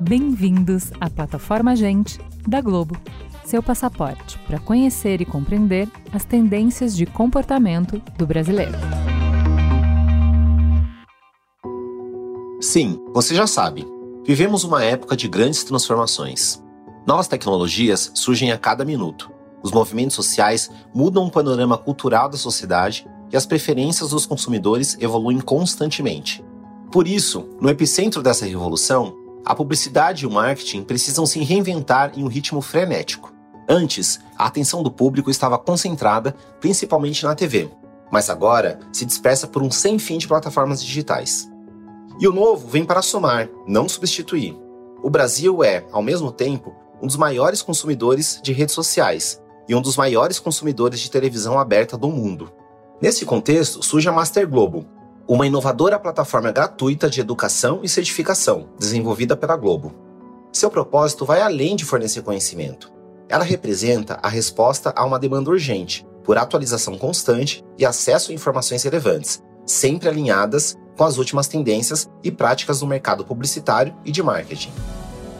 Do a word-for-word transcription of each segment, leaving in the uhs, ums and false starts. Bem-vindos à Plataforma Gente da Globo, seu passaporte para conhecer e compreender as tendências de comportamento do brasileiro. Sim, você já sabe, vivemos uma época de grandes transformações. Novas tecnologias surgem a cada minuto. Os movimentos sociais mudam o panorama cultural da sociedade e as preferências dos consumidores evoluem constantemente. Por isso, no epicentro dessa revolução, a publicidade e o marketing precisam se reinventar em um ritmo frenético. Antes, a atenção do público estava concentrada principalmente na T V, mas agora se dispersa por um sem fim de plataformas digitais. E o novo vem para somar, não substituir. O Brasil é, ao mesmo tempo, um dos maiores consumidores de redes sociais e um dos maiores consumidores de televisão aberta do mundo. Nesse contexto, surge a Master Globo, uma inovadora plataforma gratuita de educação e certificação, desenvolvida pela Globo. Seu propósito vai além de fornecer conhecimento. Ela representa a resposta a uma demanda urgente, por atualização constante e acesso a informações relevantes, sempre alinhadas com as últimas tendências e práticas do mercado publicitário e de marketing.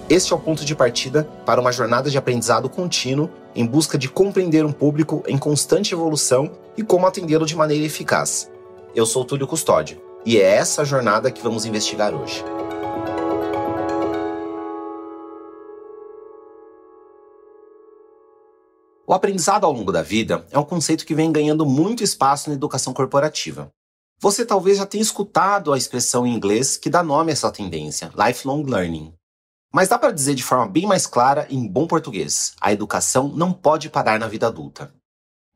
Este é o ponto de partida para uma jornada de aprendizado contínuo em busca de compreender um público em constante evolução e como atendê-lo de maneira eficaz. Eu sou Túlio Custódio e é essa jornada que vamos investigar hoje. O aprendizado ao longo da vida é um conceito que vem ganhando muito espaço na educação corporativa. Você talvez já tenha escutado a expressão em inglês que dá nome a essa tendência, lifelong learning. Mas dá para dizer de forma bem mais clara e em bom português, a educação não pode parar na vida adulta.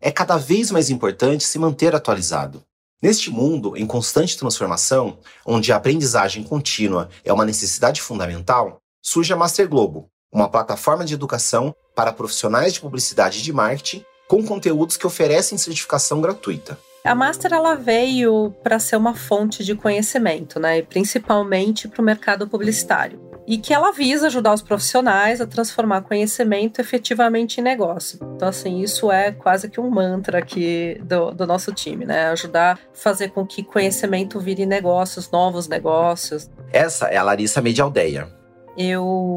É cada vez mais importante se manter atualizado. Neste mundo em constante transformação, onde a aprendizagem contínua é uma necessidade fundamental, surge a Master Globo, uma plataforma de educação para profissionais de publicidade e de marketing com conteúdos que oferecem certificação gratuita. A Master ela veio para ser uma fonte de conhecimento, né? Principalmente para o mercado publicitário. E que ela visa ajudar os profissionais a transformar conhecimento efetivamente em negócio. Então, assim, isso é quase que um mantra aqui do, do nosso time, né? Ajudar a fazer com que conhecimento vire negócios, novos negócios. Essa é a Larissa Medialdéa. Eu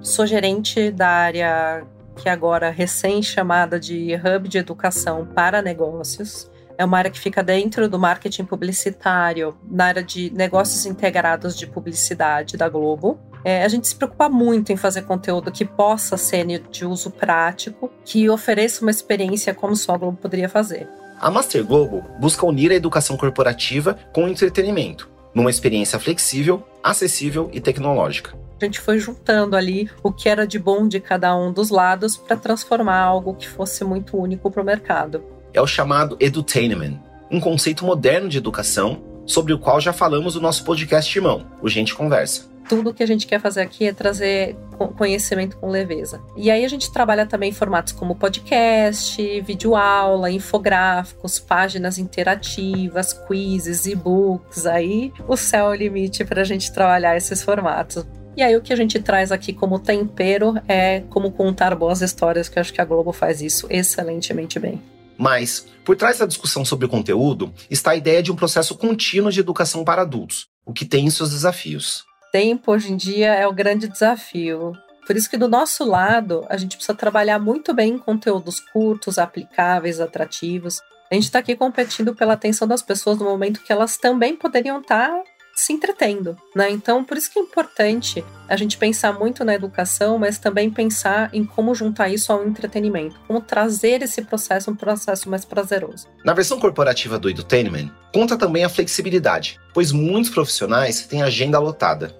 sou gerente da área que agora recém-chamada de Hub de Educação para Negócios. É uma área que fica dentro do marketing publicitário, na área de negócios integrados de publicidade da Globo. É, a gente se preocupa muito em fazer conteúdo que possa ser de uso prático, que ofereça uma experiência como só a Globo poderia fazer. A Master Globo busca unir a educação corporativa com o entretenimento, numa experiência flexível, acessível e tecnológica. A gente foi juntando ali o que era de bom de cada um dos lados para transformar algo que fosse muito único para o mercado. É o chamado edutainment, um conceito moderno de educação sobre o qual já falamos no nosso podcast irmão, o Gente Conversa. Tudo o que a gente quer fazer aqui é trazer conhecimento com leveza. E aí a gente trabalha também formatos como podcast, videoaula, infográficos, páginas interativas, quizzes, e-books. Aí o céu é o limite para a gente trabalhar esses formatos. E aí o que a gente traz aqui como tempero é como contar boas histórias, que eu acho que a Globo faz isso excelentemente bem. Mas, por trás da discussão sobre o conteúdo, está a ideia de um processo contínuo de educação para adultos, o que tem seus desafios. Tempo, hoje em dia, é o grande desafio. Por isso que, do nosso lado, a gente precisa trabalhar muito bem em conteúdos curtos, aplicáveis, atrativos. A gente está aqui competindo pela atenção das pessoas no momento que elas também poderiam estar se entretendo, né? Então, por isso que é importante a gente pensar muito na educação, mas também pensar em como juntar isso ao entretenimento, como trazer esse processo um processo mais prazeroso. Na versão corporativa do edutainment, conta também a flexibilidade, pois muitos profissionais têm agenda lotada.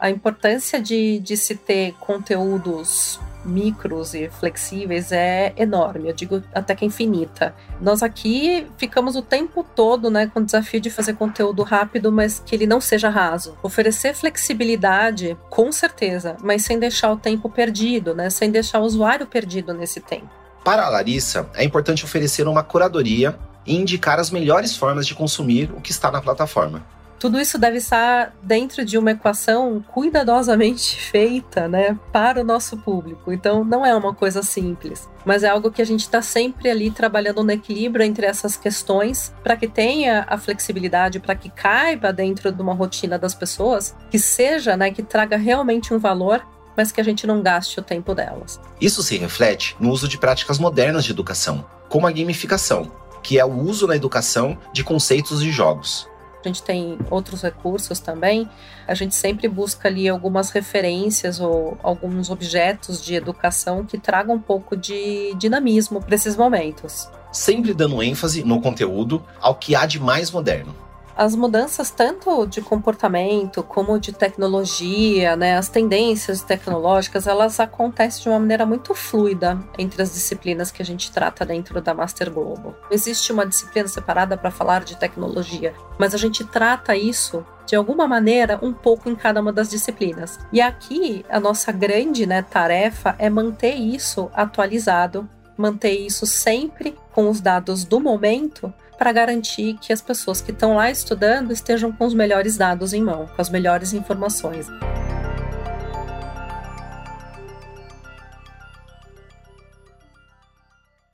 A importância de, de se ter conteúdos micros e flexíveis é enorme, eu digo até que infinita. Nós aqui ficamos o tempo todo, né, com o desafio de fazer conteúdo rápido, mas que ele não seja raso. Oferecer flexibilidade, com certeza, mas sem deixar o tempo perdido, né, sem deixar o usuário perdido nesse tempo. Para a Larissa, é importante oferecer uma curadoria e indicar as melhores formas de consumir o que está na plataforma. Tudo isso deve estar dentro de uma equação cuidadosamente feita, né, para o nosso público. Então, não é uma coisa simples, mas é algo que a gente está sempre ali trabalhando no equilíbrio entre essas questões para que tenha a flexibilidade, para que caiba dentro de uma rotina das pessoas, que seja, né, que traga realmente um valor, mas que a gente não gaste o tempo delas. Isso se reflete no uso de práticas modernas de educação, como a gamificação, que é o uso na educação de conceitos de jogos. A gente tem outros recursos também, a gente sempre busca ali algumas referências ou alguns objetos de educação que tragam um pouco de dinamismo para esses momentos. Sempre dando ênfase no conteúdo ao que há de mais moderno. As mudanças tanto de comportamento como de tecnologia, né, as tendências tecnológicas, elas acontecem de uma maneira muito fluida entre as disciplinas que a gente trata dentro da Master Globo. Não existe uma disciplina separada para falar de tecnologia, mas a gente trata isso de alguma maneira um pouco em cada uma das disciplinas. E aqui a nossa grande, né, tarefa é manter isso atualizado, manter isso sempre com os dados do momento, para garantir que as pessoas que estão lá estudando estejam com os melhores dados em mão, com as melhores informações.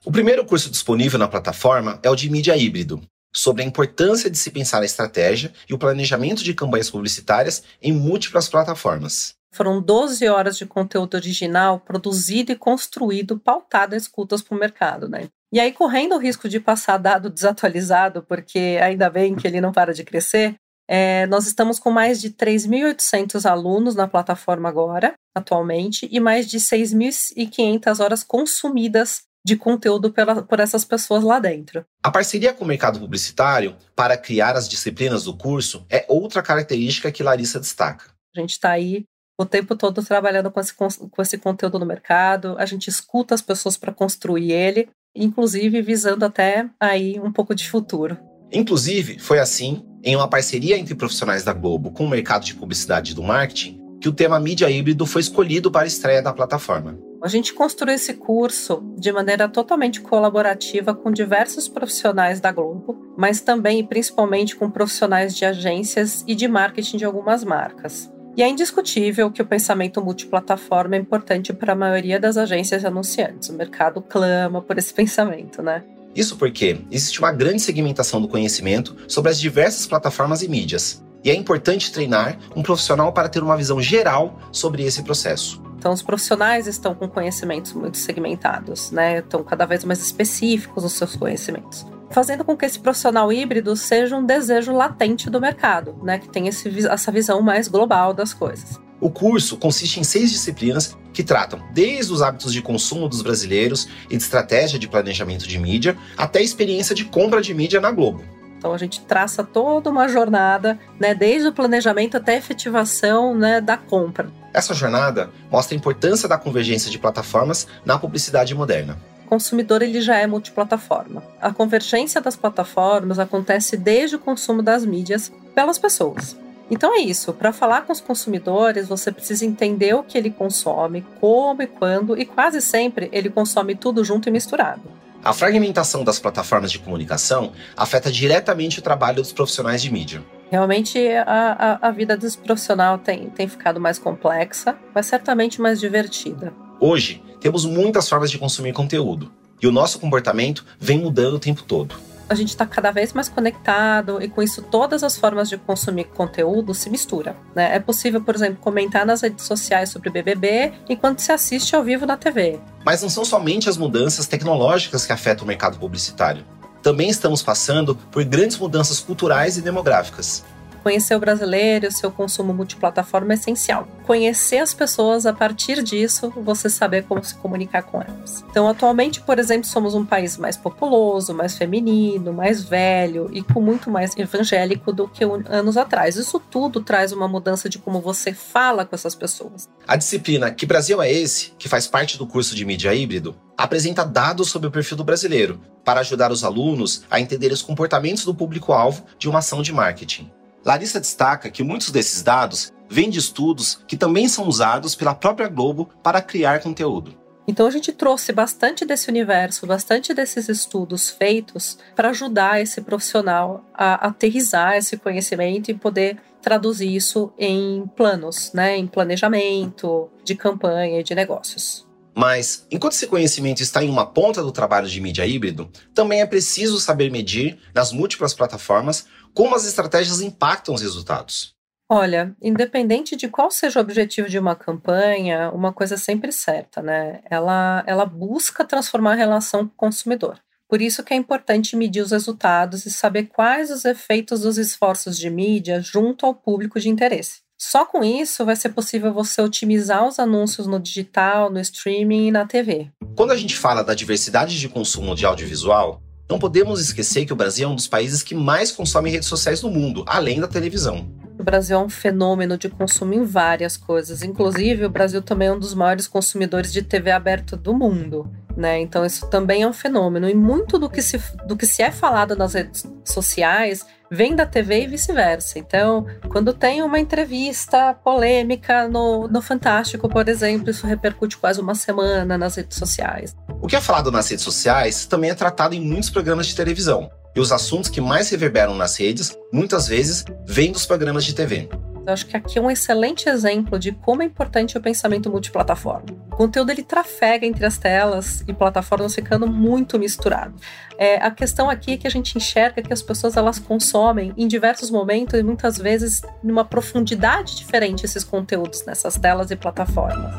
O primeiro curso disponível na plataforma é o de mídia híbrido, sobre a importância de se pensar a estratégia e o planejamento de campanhas publicitárias em múltiplas plataformas. Foram doze horas de conteúdo original produzido e construído, pautado em escutas para o mercado, né? E aí, correndo o risco de passar dado desatualizado, porque ainda bem que ele não para de crescer, é, nós estamos com mais de três mil e oitocentos alunos na plataforma agora, atualmente, e mais de seis mil e quinhentas horas consumidas de conteúdo pela, por essas pessoas lá dentro. A parceria com o mercado publicitário para criar as disciplinas do curso é outra característica que Larissa destaca. A gente está aí o tempo todo trabalhando com esse, com esse conteúdo no mercado, a gente escuta as pessoas para construir ele, inclusive visando até aí um pouco de futuro. Inclusive, foi assim, em uma parceria entre profissionais da Globo com o mercado de publicidade e do marketing, que o tema mídia híbrido foi escolhido para a estreia da plataforma. A gente construiu esse curso de maneira totalmente colaborativa com diversos profissionais da Globo, mas também e principalmente com profissionais de agências e de marketing de algumas marcas. E é indiscutível que o pensamento multiplataforma é importante para a maioria das agências e anunciantes. O mercado clama por esse pensamento, né? Isso porque existe uma grande segmentação do conhecimento sobre as diversas plataformas e mídias. E é importante treinar um profissional para ter uma visão geral sobre esse processo. Então, os profissionais estão com conhecimentos muito segmentados, né? Estão cada vez mais específicos nos seus conhecimentos, fazendo com que esse profissional híbrido seja um desejo latente do mercado, né, que tem esse, essa visão mais global das coisas. O curso consiste em seis disciplinas que tratam desde os hábitos de consumo dos brasileiros e de estratégia de planejamento de mídia, até a experiência de compra de mídia na Globo. Então a gente traça toda uma jornada, né, desde o planejamento até a efetivação, né, da compra. Essa jornada mostra a importância da convergência de plataformas na publicidade moderna. O consumidor ele já é multiplataforma. A convergência das plataformas acontece desde o consumo das mídias pelas pessoas. Então é isso, para falar com os consumidores, você precisa entender o que ele consome, como e quando, e quase sempre ele consome tudo junto e misturado. A fragmentação das plataformas de comunicação afeta diretamente o trabalho dos profissionais de mídia. Realmente a, a, a vida desse profissional tem, tem ficado mais complexa, mas certamente mais divertida. Hoje, temos muitas formas de consumir conteúdo e o nosso comportamento vem mudando o tempo todo. A gente está cada vez mais conectado e com isso todas as formas de consumir conteúdo se misturam, né? É possível, por exemplo, comentar nas redes sociais sobre B B B enquanto se assiste ao vivo na T V. Mas não são somente as mudanças tecnológicas que afetam o mercado publicitário. Também estamos passando por grandes mudanças culturais e demográficas. Conhecer o brasileiro e o seu consumo multiplataforma é essencial. Conhecer as pessoas, a partir disso, você saber como se comunicar com elas. Então, atualmente, por exemplo, somos um país mais populoso, mais feminino, mais velho e com muito mais evangélico do que anos atrás. Isso tudo traz uma mudança de como você fala com essas pessoas. A disciplina Que Brasil é Esse?, que faz parte do curso de mídia híbrido, apresenta dados sobre o perfil do brasileiro para ajudar os alunos a entender os comportamentos do público-alvo de uma ação de marketing. Larissa destaca que muitos desses dados vêm de estudos que também são usados pela própria Globo para criar conteúdo. Então a gente trouxe bastante desse universo, bastante desses estudos feitos para ajudar esse profissional a aterrizar esse conhecimento e poder traduzir isso em planos, né? Em planejamento, de campanha e de negócios. Mas, enquanto esse conhecimento está em uma ponta do trabalho de mídia híbrido, também é preciso saber medir, nas múltiplas plataformas, como as estratégias impactam os resultados. Olha, independente de qual seja o objetivo de uma campanha, uma coisa é sempre certa, né? Ela, ela busca transformar a relação com o consumidor. Por isso que é importante medir os resultados e saber quais os efeitos dos esforços de mídia junto ao público de interesse. Só com isso vai ser possível você otimizar os anúncios no digital, no streaming e na T V. Quando a gente fala da diversidade de consumo de audiovisual, não podemos esquecer que o Brasil é um dos países que mais consome redes sociais no mundo, além da televisão. O Brasil é um fenômeno de consumo em várias coisas. Inclusive, o Brasil também é um dos maiores consumidores de T V aberta do mundo, né? Então, isso também é um fenômeno. E muito do que se, do que se é falado nas redes sociais vem da T V e vice-versa. Então, quando tem uma entrevista polêmica no, no Fantástico, por exemplo, isso repercute quase uma semana nas redes sociais. O que é falado nas redes sociais também é tratado em muitos programas de televisão. E os assuntos que mais reverberam nas redes, muitas vezes, vêm dos programas de T V. Eu acho que aqui é um excelente exemplo de como é importante o pensamento multiplataforma. O conteúdo ele trafega entre as telas e plataformas, ficando muito misturado. É, a questão aqui é que a gente enxerga que as pessoas elas consomem em diversos momentos e muitas vezes numa profundidade diferente esses conteúdos nessas telas e plataformas.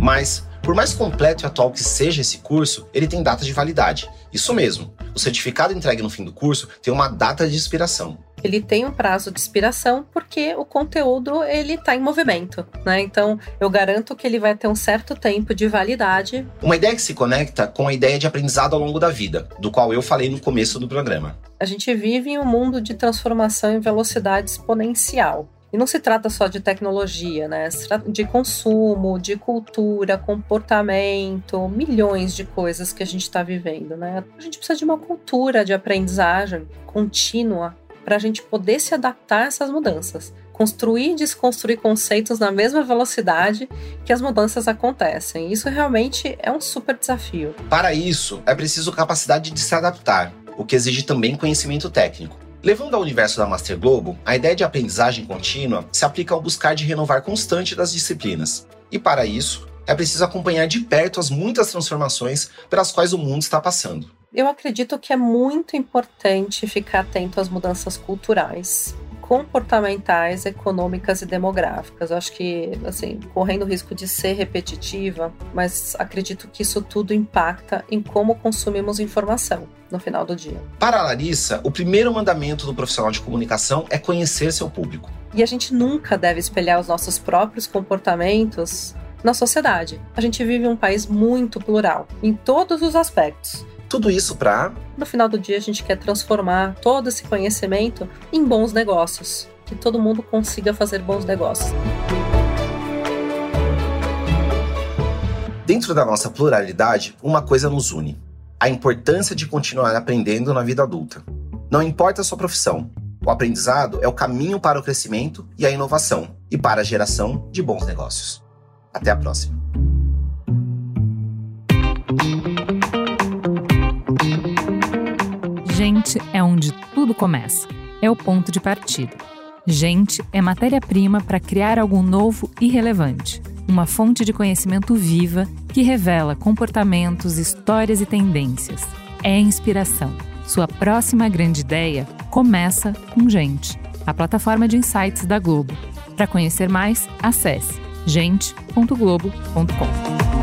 Mas, por mais completo e atual que seja esse curso, ele tem data de validade. Isso mesmo, o certificado entregue no fim do curso tem uma data de expiração. Ele tem um prazo de expiração porque o conteúdo ele está em movimento, né? Então, eu garanto que ele vai ter um certo tempo de validade. Uma ideia que se conecta com a ideia de aprendizado ao longo da vida, do qual eu falei no começo do programa. A gente vive em um mundo de transformação em velocidade exponencial. E não se trata só de tecnologia, né? Se trata de consumo, de cultura, comportamento, milhões de coisas que a gente está vivendo, né? A gente precisa de uma cultura de aprendizagem contínua para a gente poder se adaptar a essas mudanças. Construir e desconstruir conceitos na mesma velocidade que as mudanças acontecem. Isso realmente é um super desafio. Para isso, é preciso capacidade de se adaptar, o que exige também conhecimento técnico. Levando ao universo da Master Globo, a ideia de aprendizagem contínua se aplica ao buscar de renovar constante das disciplinas. E para isso, é preciso acompanhar de perto as muitas transformações pelas quais o mundo está passando. Eu acredito que é muito importante ficar atento às mudanças culturais, comportamentais, econômicas e demográficas. Eu acho que, assim, correndo o risco de ser repetitiva, mas acredito que isso tudo impacta em como consumimos informação no final do dia. Para a Larissa, o primeiro mandamento do profissional de comunicação é conhecer seu público. E a gente nunca deve espelhar os nossos próprios comportamentos na sociedade. A gente vive um país muito plural, em todos os aspectos. Tudo isso para... No final do dia, a gente quer transformar todo esse conhecimento em bons negócios, que todo mundo consiga fazer bons negócios. Dentro da nossa pluralidade, uma coisa nos une. A importância de continuar aprendendo na vida adulta. Não importa a sua profissão, o aprendizado é o caminho para o crescimento e a inovação e para a geração de bons negócios. Até a próxima. Gente é onde tudo começa. É o ponto de partida. Gente é matéria-prima para criar algo novo e relevante. Uma fonte de conhecimento viva que revela comportamentos, histórias e tendências. É inspiração. Sua próxima grande ideia começa com Gente, a plataforma de insights da Globo. Para conhecer mais, acesse gente ponto globo ponto com.